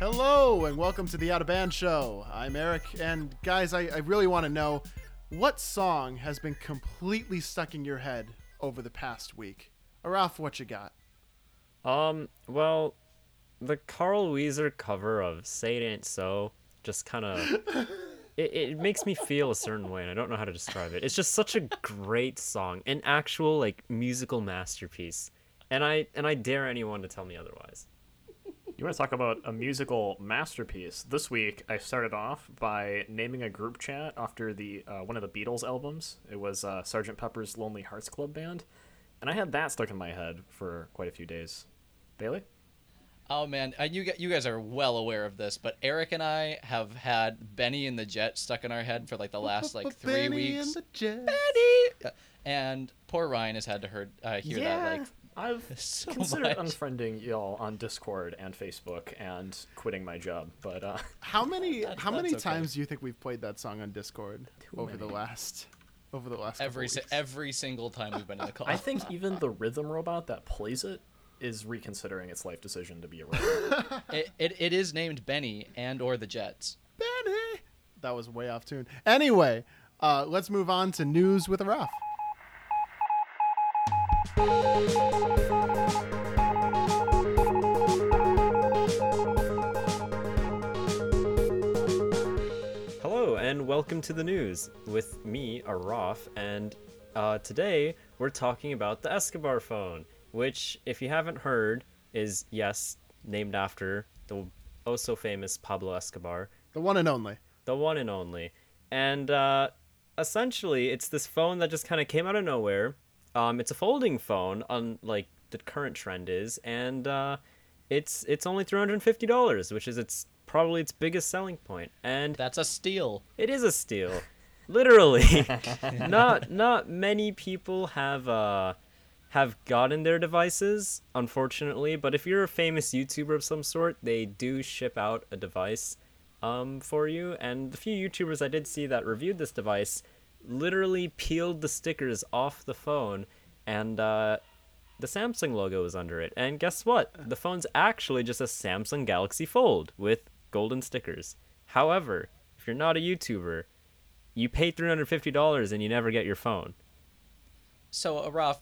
Hello and welcome to the Out of Band Show. I'm Eric, and guys, I really want to know, what song has been completely stuck in your head over the past week? Aaraf, what you got? Well, the Carl Weezer cover of Say It Ain't So just kind of, it makes me feel a certain way, and I don't know how to describe it. It's just such a great song, an actual like musical masterpiece, and I dare anyone to tell me otherwise. You want to talk about a musical masterpiece? This week, I started off by naming a group chat after the one of the Beatles albums. It was Sgt. Pepper's Lonely Hearts Club Band, and I had that stuck in my head for quite a few days. Bailey? Oh, man, you guys are well aware of this, but Eric and I have had Benny and the Jets stuck in our head for like the last like 3 weeks. Benny and the Jets. Benny! And poor Ryan has had to hear that like... I've so considered unfriending y'all on Discord and Facebook and quitting my job, but how many times do you think we've played that song on Discord over the last every single time we've been in the call? I think even the rhythm robot that plays it is reconsidering its life decision to be a robot. It is named Benny and or the Jets. Benny. That was way off tune. Anyway, let's move on to news with Aaraf. Hello and welcome to the news with me, Aaraf, and today we're talking about the Escobar phone, which, if you haven't heard, is, yes, named after the oh so famous Pablo Escobar, the one and only. And essentially it's this phone that just kind of came out of nowhere. It's a folding phone, unlike the current trend is, and it's only $350, which is probably its biggest selling point. And that's a steal. It is a steal, literally. Not many people have gotten their devices, unfortunately. But if you're a famous YouTuber of some sort, they do ship out a device for you. And the few YouTubers I did see that reviewed this device literally peeled the stickers off the phone, and the Samsung logo was under it. And guess what? The phone's actually just a Samsung Galaxy Fold with golden stickers. However, if you're not a YouTuber, you pay $350 and you never get your phone. So, Aaraf,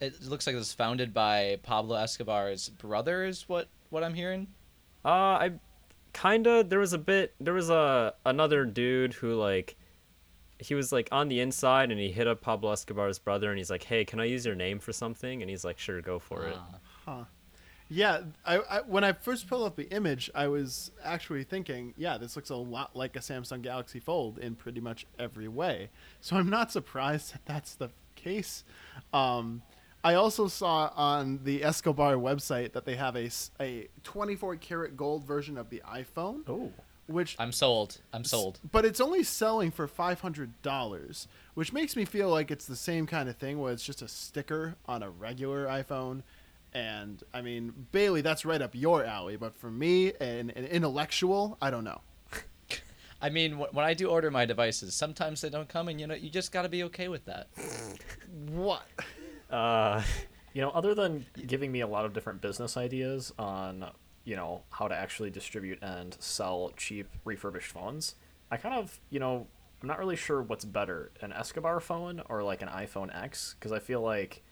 it looks like this is founded by Pablo Escobar's brother, is what I'm hearing? There was another dude who, like, he was like on the inside, and he hit up Pablo Escobar's brother, and he's like, "Hey, can I use your name for something?" And he's like, "Sure, go for it." Huh. Yeah. I when I first pulled up the image, I was actually thinking, yeah, this looks a lot like a Samsung Galaxy Fold in pretty much every way. So I'm not surprised that that's the case. I also saw on the Escobar website that they have a 24 karat gold version of the iPhone. Oh. Which I'm sold. But it's only selling for $500, which makes me feel like it's the same kind of thing where it's just a sticker on a regular iPhone. And, I mean, Bailey, that's right up your alley. But for me, an intellectual, I don't know. I mean, when I do order my devices, sometimes they don't come, and, you know, you just got to be okay with that. What? You know, other than giving me a lot of different business ideas on... you know, how to actually distribute and sell cheap refurbished phones, I kind of, you know, I'm not really sure what's better, an Escobar phone or like an iPhone X, because I feel like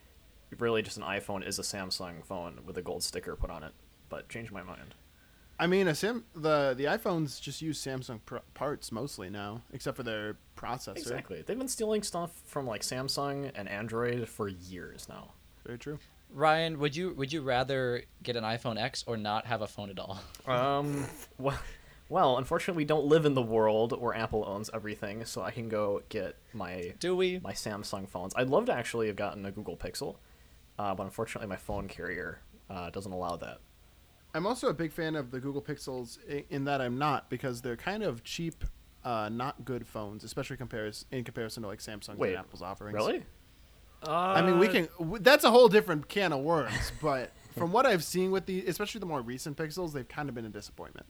really just an iPhone is a Samsung phone with a gold sticker put on it, but change my mind. I mean, the iPhones just use Samsung parts mostly now, except for their processor. Exactly. They've been stealing stuff from like Samsung and Android for years now. Very true. Ryan, would you rather get an iPhone X or not have a phone at all? Well, unfortunately, we don't live in the world where Apple owns everything, so I can go get my Samsung phones. I'd love to actually have gotten a Google Pixel, but unfortunately, my phone carrier doesn't allow that. I'm also a big fan of the Google Pixels in that I'm not, because they're kind of cheap, not good phones, especially in comparison to like Samsung and Apple's offerings. Really? I mean, that's a whole different can of worms, but from what I've seen with especially the more recent Pixels, they've kind of been a disappointment.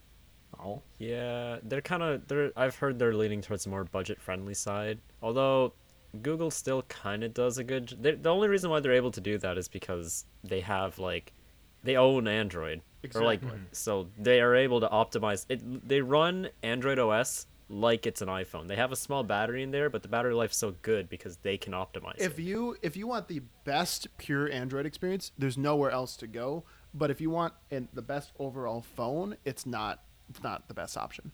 Oh. Yeah, they're kind of, I've heard they're leaning towards a more budget-friendly side. Although, Google still kind of does a good... The only reason why they're able to do that is because they have, like... They own Android. Exactly. Or, like, so they are able to optimize... They run Android OS like it's an iPhone. They have a small battery in there, but the battery life's so good because they can optimize it. If you want the best pure Android experience, there's nowhere else to go. But if you want the best overall phone, it's not the best option.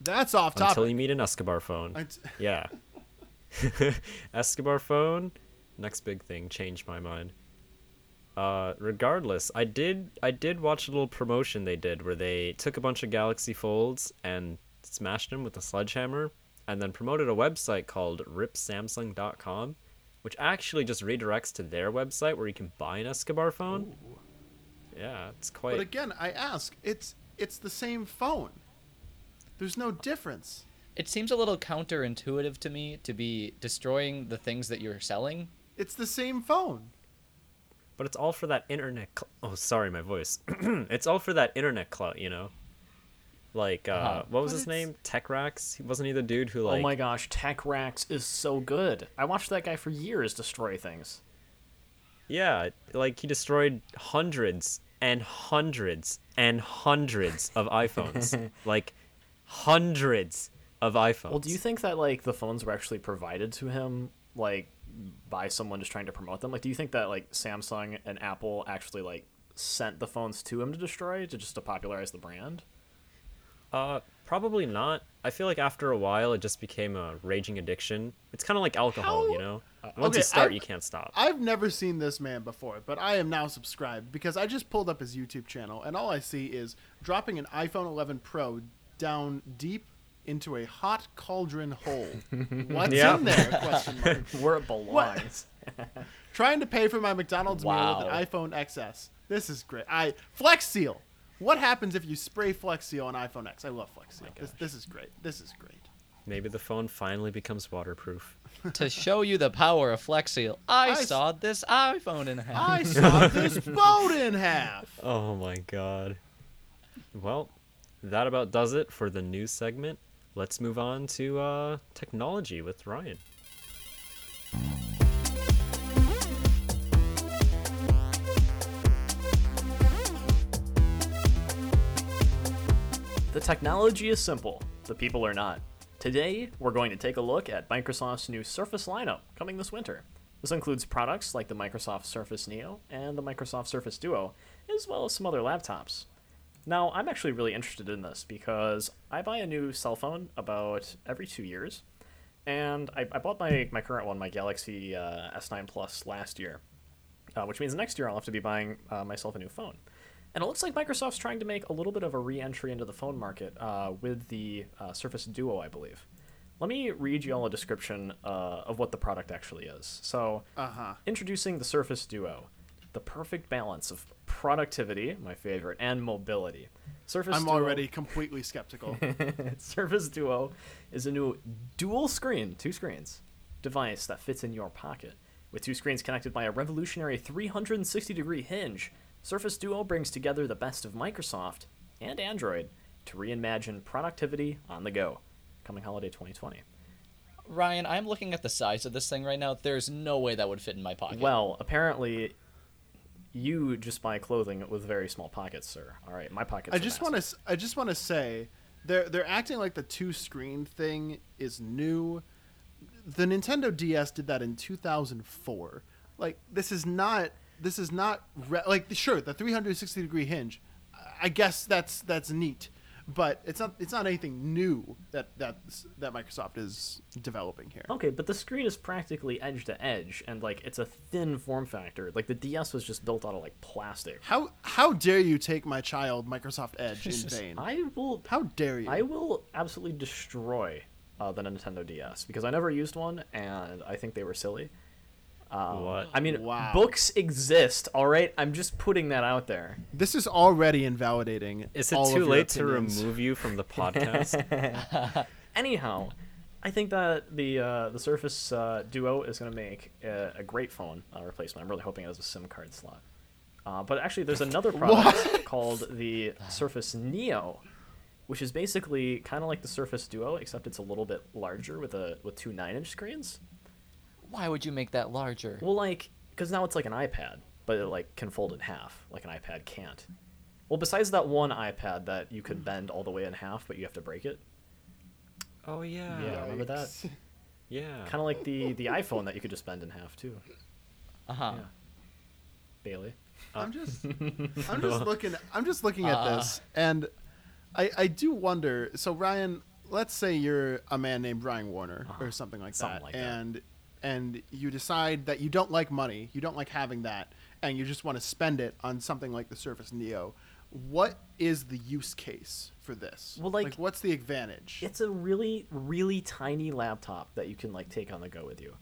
That's off topic. Until you meet an Escobar phone. Yeah. Escobar phone, next big thing, changed my mind. Regardless, I did watch a little promotion they did where they took a bunch of Galaxy Folds and smashed them with a sledgehammer and then promoted a website called ripsamsung.com, which actually just redirects to their website where you can buy an Escobar phone. Ooh. Yeah, it's quite... But again, I ask, it's the same phone. There's no difference. It seems a little counterintuitive to me to be destroying the things that you're selling. It's the same phone. But it's all for that internet... Oh, sorry, my voice. It's all for that internet clout, you know? Like, what was his name? Techrax? Wasn't he the dude who, like... Oh my gosh, Techrax is so good. I watched that guy for years destroy things. Yeah, like, he destroyed hundreds and hundreds and hundreds of iPhones. Like, hundreds of iPhones. Well, do you think that, like, the phones were actually provided to him, like, by someone just trying to promote them? Like, do you think that, like, Samsung and Apple actually, like, sent the phones to him to destroy, to popularize the brand? Probably not. I feel like after a while, it just became a raging addiction. It's kind of like alcohol, you know? Once you start, you can't stop. I've never seen this man before, but I am now subscribed because I just pulled up his YouTube channel, and all I see is dropping an iPhone 11 Pro down deep into a hot cauldron hole. What's in there? Question mark. Where it belongs. Trying to pay for my McDonald's meal with an iPhone XS. This is great. Flex Seal. What happens if you spray Flex Seal on iPhone X? I love Flex Seal. This is great. This is great. Maybe the phone finally becomes waterproof. To show you the power of Flex Seal, I saw this iPhone in half. I saw this boat in half. Oh, my God. Well, that about does it for the news segment. Let's move on to technology with Ryan. The technology is simple, the people are not. Today, we're going to take a look at Microsoft's new Surface lineup coming this winter. This includes products like the Microsoft Surface Neo and the Microsoft Surface Duo, as well as some other laptops. Now, I'm actually really interested in this because I buy a new cell phone about every 2 years, and I bought my current one, my Galaxy S9 Plus, last year, which means next year I'll have to be buying myself a new phone. And it looks like Microsoft's trying to make a little bit of a re-entry into the phone market with the Surface Duo, I believe. Let me read you all a description of what the product actually is. So, Introducing the Surface Duo, the perfect balance of productivity, my favorite, and mobility. Already completely skeptical. Surface Duo is a new dual screen, two screens, device that fits in your pocket. With two screens connected by a revolutionary 360-degree hinge, Surface Duo brings together the best of Microsoft and Android to reimagine productivity on the go. Coming holiday 2020. Ryan, I'm looking at the size of this thing right now. There's no way that would fit in my pocket. Well, apparently you just buy clothing with very small pockets, sir. All right, my pockets are massive. I just want to say they're acting like the two screen thing is new. The Nintendo DS did that in 2004. Like, this is not sure, the 360-degree hinge, I guess that's neat, but it's not anything new that Microsoft is developing here. Okay, but the screen is practically edge to edge, and like it's a thin form factor. Like the DS was just built out of like plastic. How dare you take my child Microsoft Edge in vain? How dare you? I will absolutely destroy the Nintendo DS because I never used one, and I think they were silly. What? I mean, wow. Books exist, all right? I'm just putting that out there. This is already invalidating. Is it too late to remove you from the podcast? Anyhow, I think that the Surface Duo is going to make a great phone replacement. I'm really hoping it has a SIM card slot. But actually, there's another product called the Surface Neo, which is basically kind of like the Surface Duo, except it's a little bit larger with two 9-inch screens. Why would you make that larger? Well, like, because now it's like an iPad, but it like can fold in half, like an iPad can't. Well, besides that one iPad that you could bend all the way in half, but you have to break it. Oh, yeah. Yeah, remember that? Yeah. Kind of like the iPhone that you could just bend in half, too. Uh-huh. Yeah. Bailey? I'm just looking at this, and I do wonder. So Ryan, let's say you're a man named Ryan Warner or something like that, and you decide that you don't like money, you don't like having that, and you just want to spend it on something like the Surface Neo. What is the use case for this? Well, like what's the advantage? It's a really, really tiny laptop that you can like take on the go with you.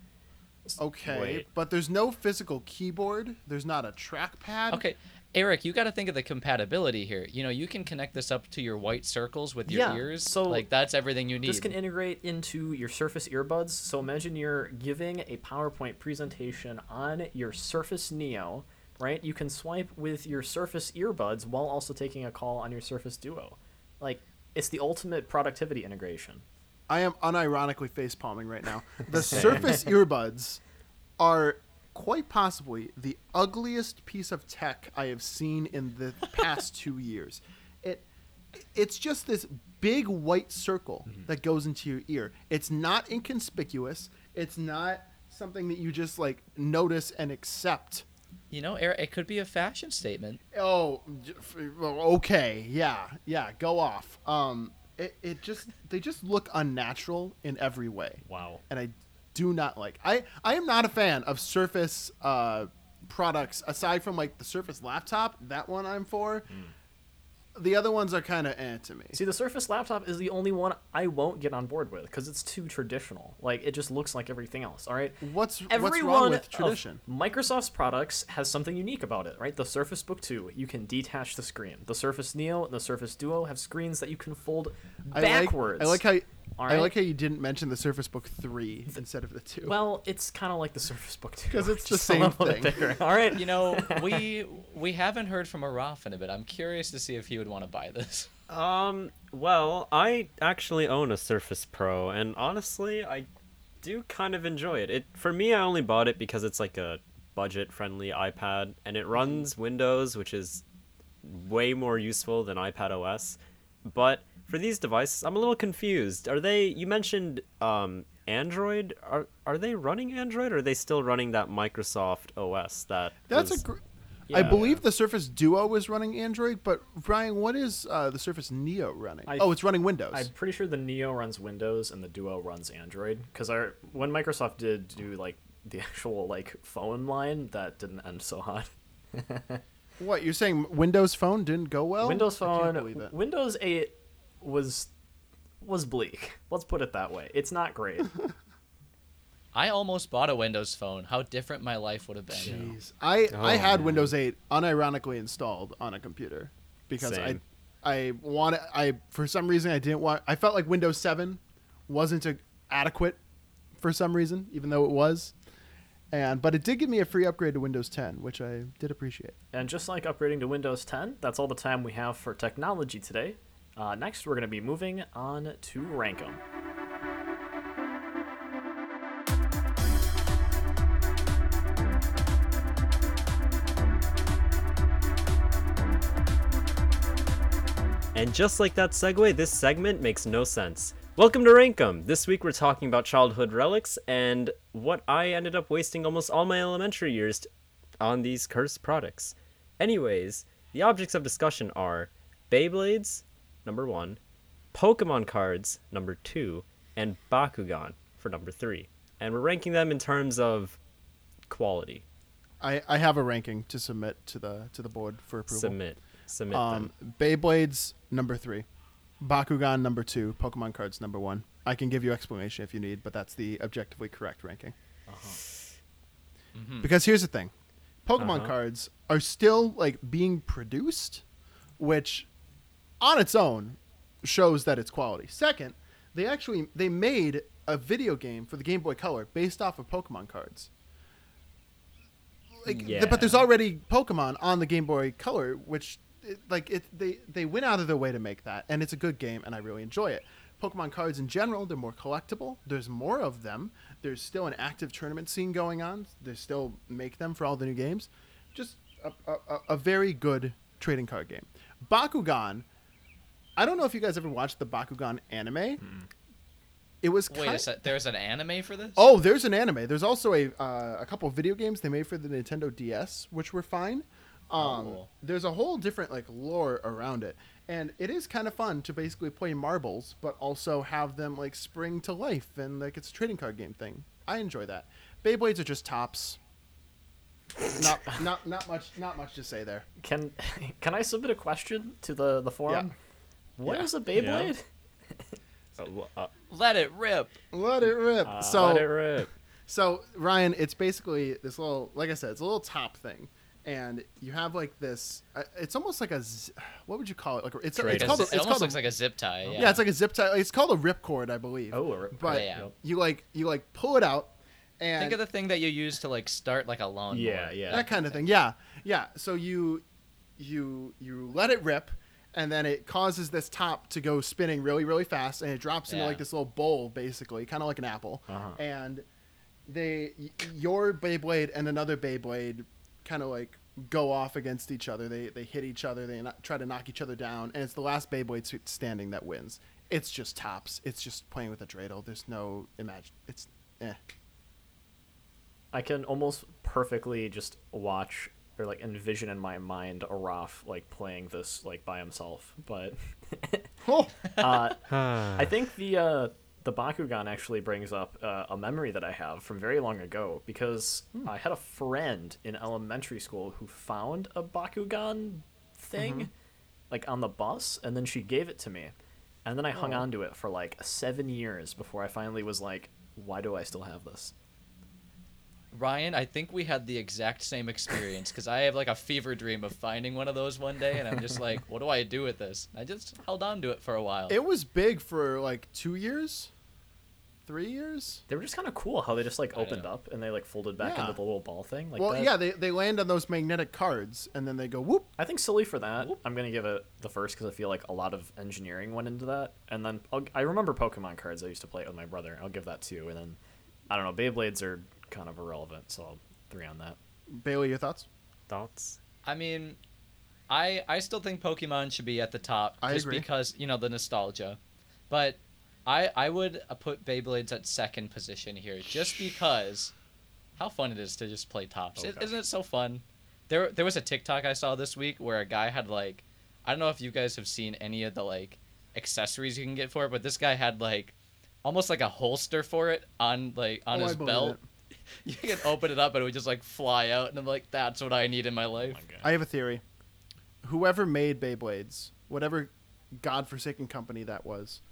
Okay, but there's no physical keyboard. There's not a trackpad. Okay, Eric, you got to think of the compatibility here. You know, you can connect this up to your white circles with your ears. So like that's everything you need. This can integrate into your Surface earbuds. So imagine you're giving a PowerPoint presentation on your Surface Neo, right? You can swipe with your Surface earbuds while also taking a call on your Surface Duo. Like it's the ultimate productivity integration. I am unironically facepalming right now. The Surface earbuds are quite possibly the ugliest piece of tech I have seen in the past 2 years. It's just this big white circle that goes into your ear. It's not inconspicuous. It's not something that you just like notice and accept. You know, Eric, it could be a fashion statement. Oh, okay. Yeah. Go off. They just look unnatural in every way. Wow. And I do not like. I am not a fan of Surface products aside from like the Surface Laptop. That one I'm for. The other ones are kind of to me. See, the Surface Laptop is the only one I won't get on board with because it's too traditional. Like it just looks like everything else. All right. What's wrong with tradition? Microsoft's products has something unique about it, right? The Surface Book 2, you can detach the screen. The Surface Neo and the Surface Duo have screens that you can fold backwards. I like how you didn't mention the Surface Book 3 instead of the 2. Well, it's kind of like the Surface Book 2. Because it's the same thing. All right. You know, we haven't heard from Aaraf in a bit. I'm curious to see if he would want to buy this. Well, I actually own a Surface Pro, and honestly, I do kind of enjoy it. For me, I only bought it because it's like a budget-friendly iPad, and it runs Windows, which is way more useful than iPad OS. But for these devices, I'm a little confused. Are they? You mentioned Android. Are they running Android, or are they still running that Microsoft OS? I believe the Surface Duo is running Android, but Brian, what is the Surface Neo running? It's running Windows. I'm pretty sure the Neo runs Windows and the Duo runs Android, because when Microsoft did do like the actual like phone line, that didn't end so hot. What, you're saying Windows Phone didn't go well? Windows Phone, Windows 8 was bleak. Let's put it that way. It's not great. I almost bought a Windows Phone. How different my life would have been. Jeez. I had Windows 8 unironically installed on a computer because I felt like Windows 7 wasn't adequate for some reason, even though it was. But it did give me a free upgrade to Windows 10, which I did appreciate. And just like upgrading to Windows 10, that's all the time we have for technology today. Next, we're going to be moving on to Rank 'Em. And just like that segue, this segment makes no sense. Welcome to Rank 'Em! This week we're talking about childhood relics and what I ended up wasting almost all my elementary years on these cursed products. Anyways, the objects of discussion are Beyblades, number 1, Pokemon cards, number 2, and Bakugan for number 3. And we're ranking them in terms of quality. I have a ranking to submit to the board for approval. Submit them. Beyblades, number 3. Bakugan, number 2. Pokemon cards, number 1. I can give you explanation if you need, but that's the objectively correct ranking. Because here's the thing. Pokemon cards are still like being produced, which on its own shows that it's quality. Second, they made a video game for the Game Boy Color based off of Pokemon cards. But there's already Pokemon on the Game Boy Color, which they went out of their way to make that, and it's a good game, and I really enjoy it. Pokemon cards in general, they're more collectible. There's more of them. There's still an active tournament scene going on. They still make them for all the new games. Just a very good trading card game. Bakugan, I don't know if you guys ever watched the Bakugan anime. It was Wait a sec, there's an anime for this? Oh, there's an anime. There's also a couple of video games they made for the Nintendo DS, which were fine. There's a whole different like lore around it. And it is kind of fun to basically play marbles, but also have them like spring to life, and like it's a trading card game thing. I enjoy that. Beyblades are just tops. not much to say there. Can I submit a question to the forum? Yeah. What is a Beyblade? Yeah. Let it rip. Let it rip. Let it rip. So Ryan, it's basically this little, like I said, it's a little top thing. And you have like this, it's almost like a, what would you call it? Like It's called looks like a zip tie. Yeah. Yeah, it's like a zip tie. It's called a ripcord, I believe. Oh, a ripcord. But you pull it out. And think of the thing that you use to like start like a lawnmower. Yeah, yeah. That kind of thing. Yeah, yeah. So you let it rip, and then it causes this top to go spinning really, really fast, and it drops into like this little bowl, basically, kind of like an apple. Uh-huh. And your Beyblade and another Beyblade kind of like go off against each other. They hit each other. They try to knock each other down, and it's the last Beyblade standing that wins. It's just tops. It's just playing with a dreidel. There's no imagine. It's I can almost perfectly just watch or like envision in my mind Aaraf like playing this like by himself. But I think the Bakugan actually brings up a memory that I have from very long ago, because I had a friend in elementary school who found a Bakugan thing like on the bus, and then she gave it to me, and then I hung on to it for like 7 years before I finally was like, why do I still have this? Ryan, I think we had the exact same experience, because I have like a fever dream of finding one of those one day, and I'm just like, what do I do with this? I just held on to it for a while. It was big for like 2 years. 3 years? They were just kind of cool how they just like opened up and they like folded back into the little ball thing. Like they land on those magnetic cards and then they go whoop. I think silly for that. Whoop. I'm going to give it the first because I feel like a lot of engineering went into that. And then I remember Pokemon cards I used to play with my brother. I'll give that too. And then, I don't know, Beyblades are kind of irrelevant, so I'll 3 on that. Bailey, your thoughts? I mean, I still think Pokemon should be at the top. I agree. Because, you know, the nostalgia. But I would put Beyblades at second position here, just because how fun it is to just play tops. Okay. Isn't it so fun? There was a TikTok I saw this week where a guy had like, I don't know if you guys have seen any of the like accessories you can get for it, but this guy had like almost like a holster for it on his belt. You can open it up and it would just like fly out, and I'm like, that's what I need in my life. Oh my, I have a theory. Whoever made Beyblades, whatever godforsaken company that was,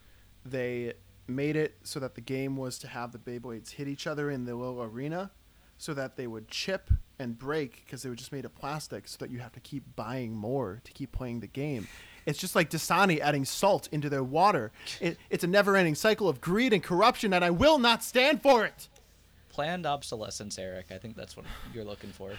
they made it so that the game was to have the Beyblades hit each other in the little arena so that they would chip and break, because they were just made of plastic, so that you have to keep buying more to keep playing the game. It's just like Dasani adding salt into their water. It's a never-ending cycle of greed and corruption, and I will not stand for it. Planned obsolescence, Eric. I think that's what you're looking for.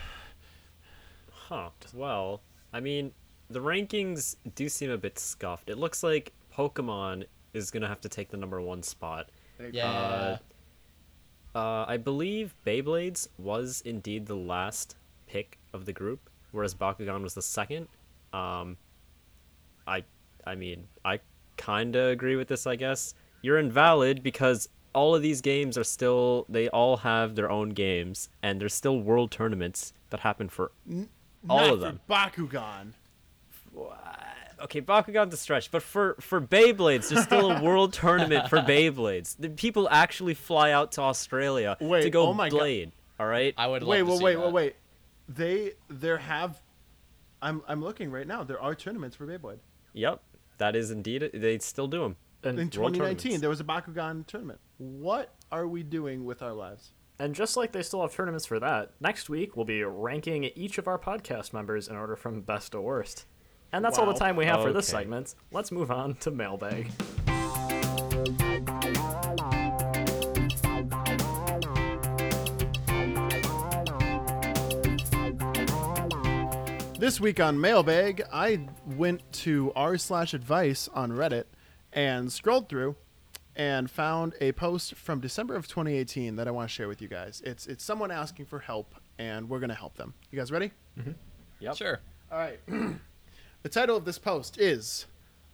Huh. Well, I mean, the rankings do seem a bit scuffed. It looks like Pokemon is going to have to take the number 1 spot. Yeah. I believe Beyblades was indeed the last pick of the group, whereas Bakugan was the second. I mean, I kind of agree with this, I guess. You're invalid because all of these games are still, they all have their own games, and there's still world tournaments that happen for all of them. Not for Bakugan. Okay, Bakugan's a stretch, but for Beyblades, there's still a world tournament for Beyblades. The people actually fly out to Australia to go blade. God. All right, I would love to see that. Wait. I'm looking right now. There are tournaments for Beyblade. Yep, that is indeed it. They still do them. And in 2019, there was a Bakugan tournament. What are we doing with our lives? And just like they still have tournaments for that, next week we'll be ranking each of our podcast members in order from best to worst. And that's all the time we have for this segment. Let's move on to Mailbag. This week on Mailbag, I went to r/advice on Reddit and scrolled through and found a post from December of 2018 that I want to share with you guys. It's someone asking for help, and we're going to help them. You guys ready? Mm-hmm. Yep. Sure. All right. The title of this post is,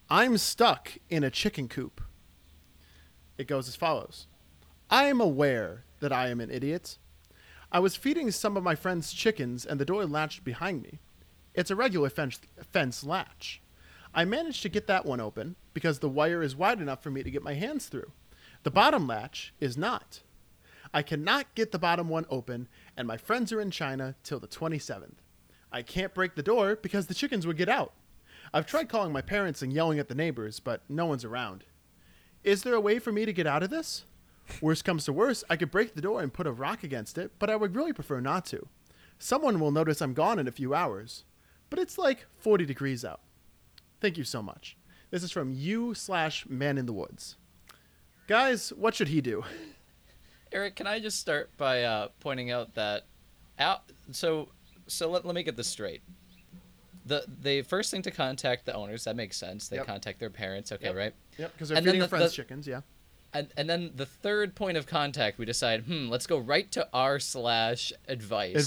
I'm Stuck in a Chicken Coop. It goes as follows. I am aware that I am an idiot. I was feeding some of my friend's chickens, and the door latched behind me. It's a regular fence latch. I managed to get that one open because the wire is wide enough for me to get my hands through. The bottom latch is not. I cannot get the bottom one open, and my friends are in China till the 27th. I can't break the door because the chickens would get out. I've tried calling my parents and yelling at the neighbors, but no one's around. Is there a way for me to get out of this? Worst comes to worst, I could break the door and put a rock against it, but I would really prefer not to. Someone will notice I'm gone in a few hours, but it's like 40 degrees out. Thank you so much. This is from u/man in the woods. Guys, what should he do? Eric, can I just start by pointing out that let me get this straight. The first thing to contact the owners, that makes sense. They contact their parents, okay, right? Yep, because they're feeding their friends chickens, yeah. And then the third point of contact, we decide, let's go right to r/advice.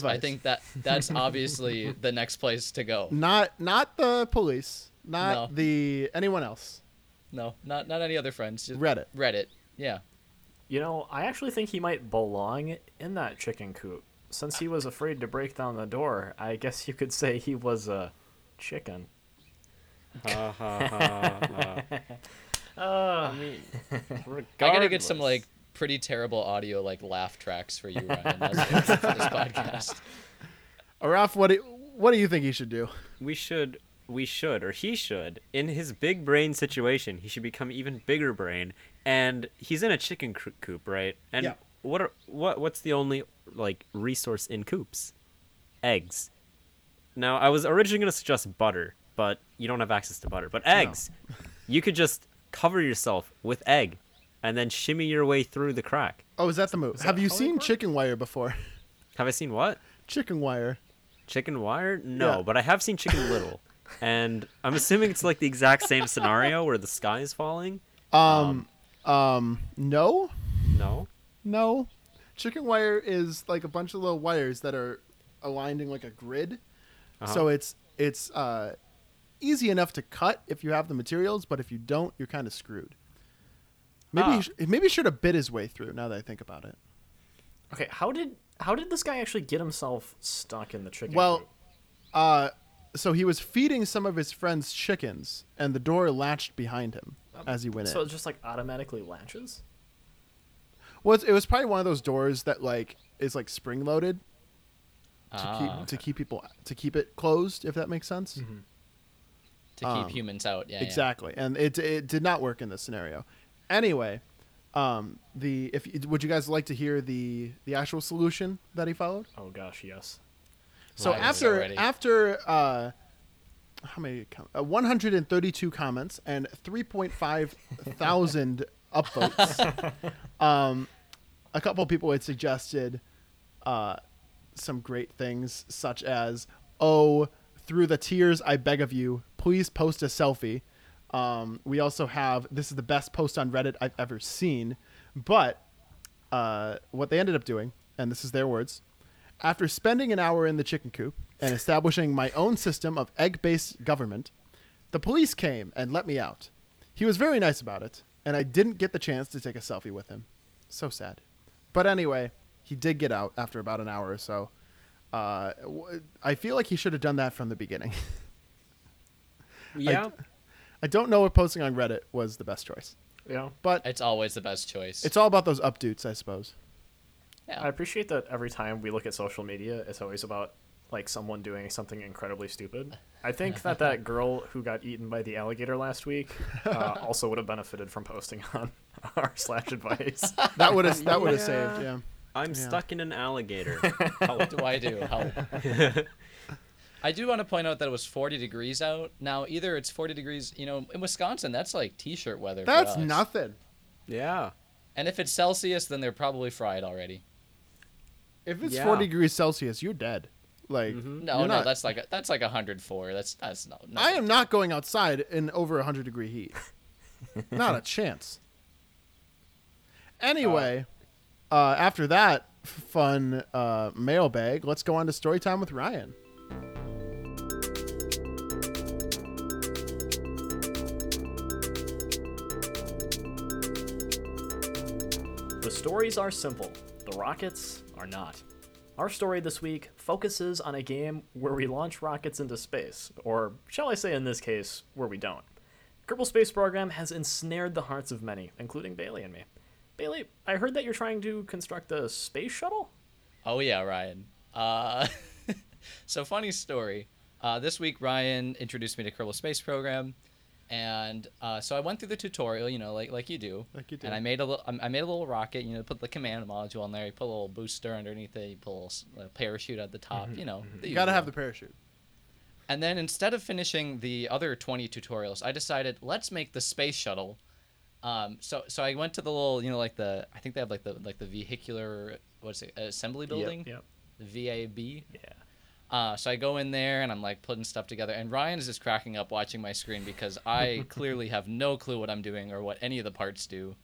I think that's obviously the next place to go. Not the police, not the anyone else. No, not any other friends. Just Reddit, yeah. You know, I actually think he might belong in that chicken coop. Since he was afraid to break down the door, I guess you could say he was a chicken. Ha ha ha ha. I mean, regardless. I gotta get some pretty terrible audio laugh tracks for you, Ryan, for this podcast. Aaraf, what do you think he should do? He should, in his big brain situation, he should become even bigger brain. And he's in a chicken coop, right? And what's the only resource in coops? Eggs. Now, I was originally gonna suggest butter, but you don't have access to butter. But eggs, you could just cover yourself with egg and then shimmy your way through the crack. Oh, is that the move? Have you seen chicken wire before? Have I seen what? Chicken wire. Chicken wire? No, but I have seen Chicken Little. And I'm assuming it's the exact same scenario where the sky is falling. No. Chicken wire is a bunch of little wires that are aligned in a grid. Uh-huh. So it's easy enough to cut if you have the materials, but if you don't, you're kind of screwed. Maybe he should have bit his way through, now that I think about it. Okay, how did this guy actually get himself stuck in the chicken coop? So he was feeding some of his friend's chickens, and the door latched behind him as he went in. So it just automatically latches? Well, it was probably one of those doors that is spring loaded to keep it closed, if that makes sense. Mm-hmm. To keep humans out, exactly. Yeah. And it did not work in this scenario. Anyway, would you guys like to hear the actual solution that he followed? Oh gosh, yes. So after how many? 132 comments and 3.5 thousand upvotes. A couple of people had suggested some great things, such as, "Oh, through the tears, I beg of you, please post a selfie." We also have, this is the best post on Reddit I've ever seen. But what they ended up doing, and this is their words, after spending an hour in the chicken coop and establishing my own system of egg-based government, the police came and let me out. He was very nice about it, and I didn't get the chance to take a selfie with him. So sad. But anyway, he did get out after about an hour or so. I feel like he should have done that from the beginning. Yeah. I don't know if posting on Reddit was the best choice. Yeah. But it's always the best choice. It's all about those updates, I suppose. Yeah. I appreciate that every time we look at social media, it's always about someone doing something incredibly stupid. I think that girl who got eaten by the alligator last week also would have benefited from posting on r/advice. That would have saved, yeah. I'm stuck in an alligator. What do I do? Help. I do want to point out that it was 40 degrees out. Now, either it's 40 degrees, in Wisconsin, that's t-shirt weather. That's for us. Nothing. Yeah. And if it's Celsius, then they're probably fried already. If it's 40 degrees Celsius, you're dead. Like no, that's like 104. That's no. I am not going outside in over 100-degree heat. Not a chance. Anyway, after that fun mailbag, let's go on to story time with Ryan. The stories are simple. The rockets are not. Our story this week focuses on a game where we launch rockets into space, or shall I say in this case, where we don't. Kerbal Space Program has ensnared the hearts of many, including Bailey and me. Bailey, I heard that you're trying to construct a space shuttle? Oh yeah, Ryan. So funny story. This week, Ryan introduced me to Kerbal Space Program, and so I went through the tutorial, you know, like you do. And I made a little rocket, you know, put the command module on there. You put a little booster underneath it. You put a little parachute at the top. Mm-hmm, you know, you gotta have the parachute. And then instead of finishing the other 20 tutorials, I decided let's make the space shuttle. So I went to the little, you know, like the, I think they have like the vehicular, what's it, assembly building? Yep. VAB. Yeah. So I go in there and I'm like putting stuff together, and Ryan is just cracking up watching my screen because I clearly have no clue what I'm doing or what any of the parts do.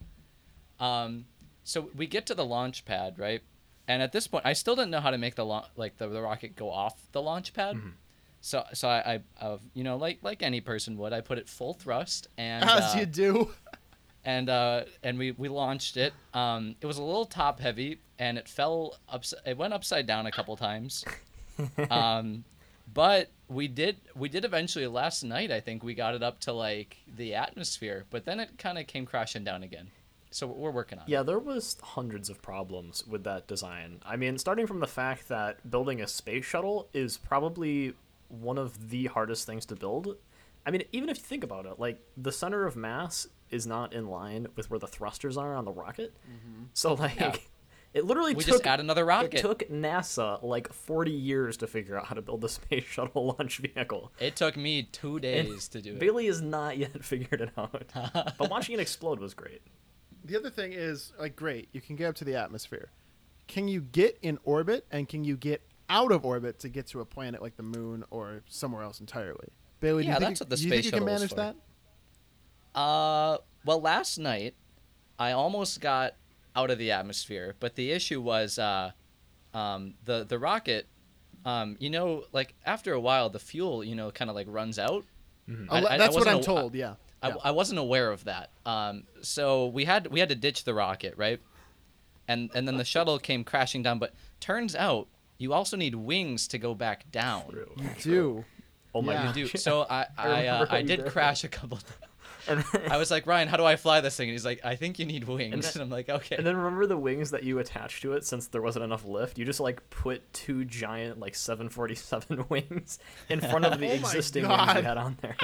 So we get to the launch pad, right? And at this point, I still didn't know how to make the rocket go off the launch pad. Mm-hmm. So I you know, like any person would, I put it full thrust and as you do. And we launched it. It was a little top heavy, and it fell up. It went upside down a couple times. But we did eventually last night. I think we got it up to like the atmosphere, but then it kind of came crashing down again. So we're working on it. Yeah, there was hundreds of problems with that design. I mean, starting from the fact that building a space shuttle is probably one of the hardest things to build. I mean, even if you think about it, like the center of mass is not in line with where the thrusters are on the rocket. Mm-hmm. So like, yeah. It literally just add another rocket. It took NASA like 40 years to figure out how to build the space shuttle launch vehicle. It took me 2 days to do it. Bailey has not yet figured it out. But watching it explode was great. The other thing is, like, great, you can get up to the atmosphere. Can you get in orbit, and can you get out of orbit to get to a planet like the moon or somewhere else entirely? Bailey, yeah, that's what the space shuttle is for. Do you think you can manage that? Well, last night I almost got out of the atmosphere, but the issue was the rocket, you know, like after a while the fuel, you know, kind of like runs out. Mm-hmm. That's what I'm told. Yeah. I wasn't aware of that. So we had to ditch the rocket, right? And then the shuttle came crashing down, but turns out you also need wings to go back down. You do. Oh my God. You do. So I did crash a couple times. And then, I was like, Ryan, how do I fly this thing? And he's like, I think you need wings. And I'm like, okay. And then remember the wings that you attached to it, since there wasn't enough lift? You just like put two giant like 747 wings in front of the existing wings you had on there.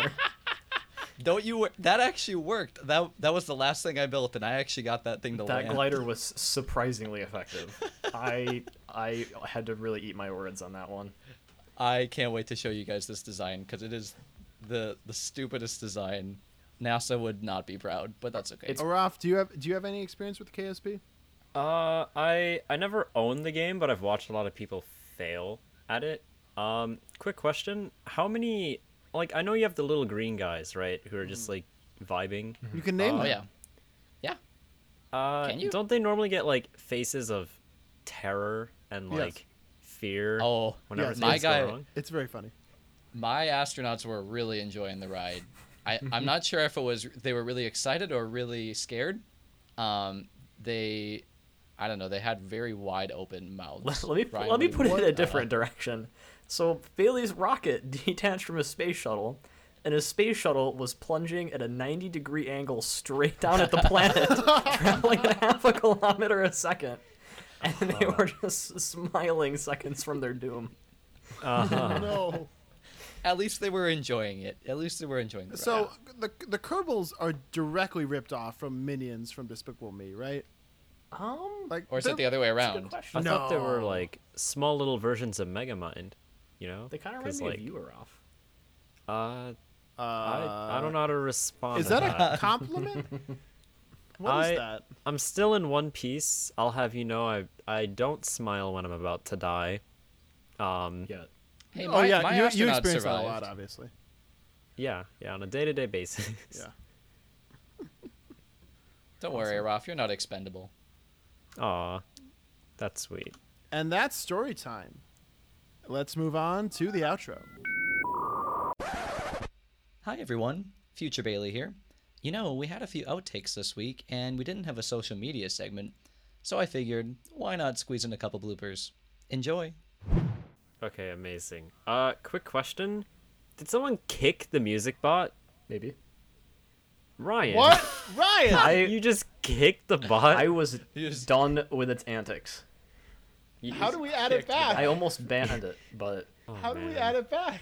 That actually worked. That was the last thing I built, and I actually got that thing to land. That glider was surprisingly effective. I had to really eat my words on that one. I can't wait to show you guys this design because it is the stupidest design. NASA would not be proud, but that's okay. Aaraf, do you have any experience with KSP? I never owned the game, but I've watched a lot of people fail at it. Quick question: how many? Like, I know you have the little green guys, right? Who are just like vibing. You can name them. Yeah. Can you? Don't they normally get like faces of terror and like fear? Oh, whenever things go wrong? It's very funny. My astronauts were really enjoying the ride. I'm not sure if it was they were really excited or really scared. I don't know. They had very wide open mouths. Let me put it in a different direction. So Bailey's rocket detached from his space shuttle, and his space shuttle was plunging at a 90-degree angle straight down at the planet, traveling at half a kilometer a second, and they were just smiling seconds from their doom. No. At least they were enjoying it. At least they were enjoying it. So the Kerbals are directly ripped off from Minions from Despicable Me, right? Or is it the other way around? I thought they were like small little versions of Megamind. You know, they kind of remind me of you, Aaraf. I don't know how to respond. Is that a compliment? What is that? I'm still in one piece. I'll have you know, I don't smile when I'm about to die. Yeah. Hey, you experience that a lot, obviously. Yeah, on a day-to-day basis. Yeah. Don't worry, Aaraf, you're not expendable. Aw, that's sweet. And that's story time. Let's move on to the outro. Hi, everyone. Future Bailey here. You know, we had a few outtakes this week, and we didn't have a social media segment, so I figured, why not squeeze in a couple bloopers? Enjoy. Okay, amazing. Quick question. Did someone kick the music bot? Maybe. Ryan. What? Ryan! You just kicked the bot? I was done with its antics. How do we add it back? I almost banned it, but... How do we add it back?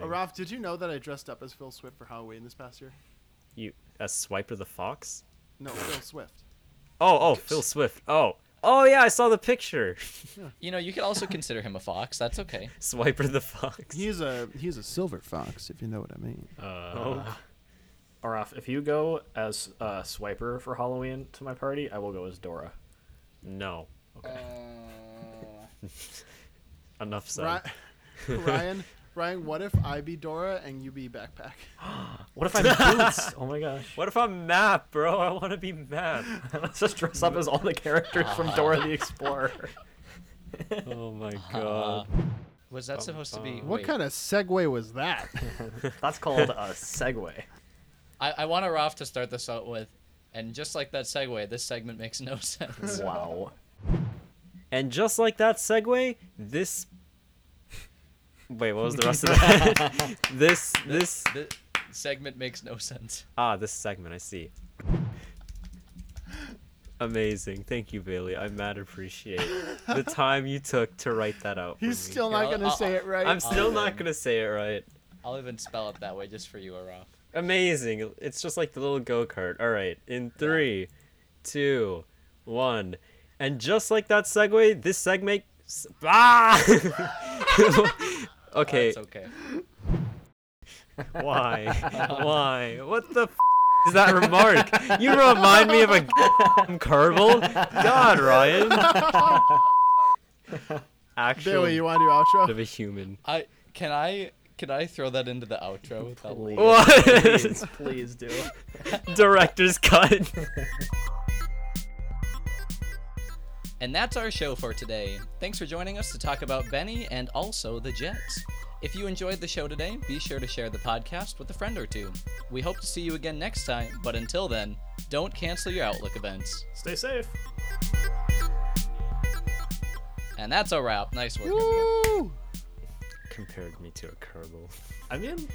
Aaraf, did you know that I dressed up as Phil Swift for Halloween this past year? You as Swiper the Fox? No, Phil Swift. Oh, Phil Swift. Oh yeah, I saw the picture. Yeah. You know, you could also consider him a fox. That's okay. Swiper the Fox. He's a silver fox, if you know what I mean. Aaraf, if you go as Swiper for Halloween to my party, I will go as Dora. No. Okay. Enough said. Ryan, what if I be Dora and you be Backpack? What if I'm Boots? Oh my gosh. What if I'm Map, bro? I want to be Map. Let's just dress up as all the characters from Dora the Explorer. Oh my god. Was that supposed to be... What kind of segue was that? That's called a segue. I want Aaraf to start this out with, and just like that segue, this segment makes no sense. Wow. And just like that segue, this... Wait, what was the rest of that? This segment makes no sense. Ah, this segment, I see. Amazing. Thank you, Bailey. I mad appreciate the time you took to write that out. He's still not going to say it right. I'm still not going to say it right. I'll even spell it that way just for you, Aaraf. Amazing. It's just like the little go-kart. All right. In 3, 2, 1. And just like that segue, this segment... Ah! Okay. It's okay. Why? Why? What the f*** is that remark? You remind me of a Kerbal. God, Ryan. Actually, Billy, you want to do outro? Of a human. Can I throw that into the outro? Without please. What? Please do it. Director's cut. And that's our show for today. Thanks for joining us to talk about Benny and also the Jets. If you enjoyed the show today, be sure to share the podcast with a friend or two. We hope to see you again next time, but until then, don't cancel your Outlook events. Stay safe. And that's a wrap. Nice work. Woo! Compared me to a Kerbal. I mean...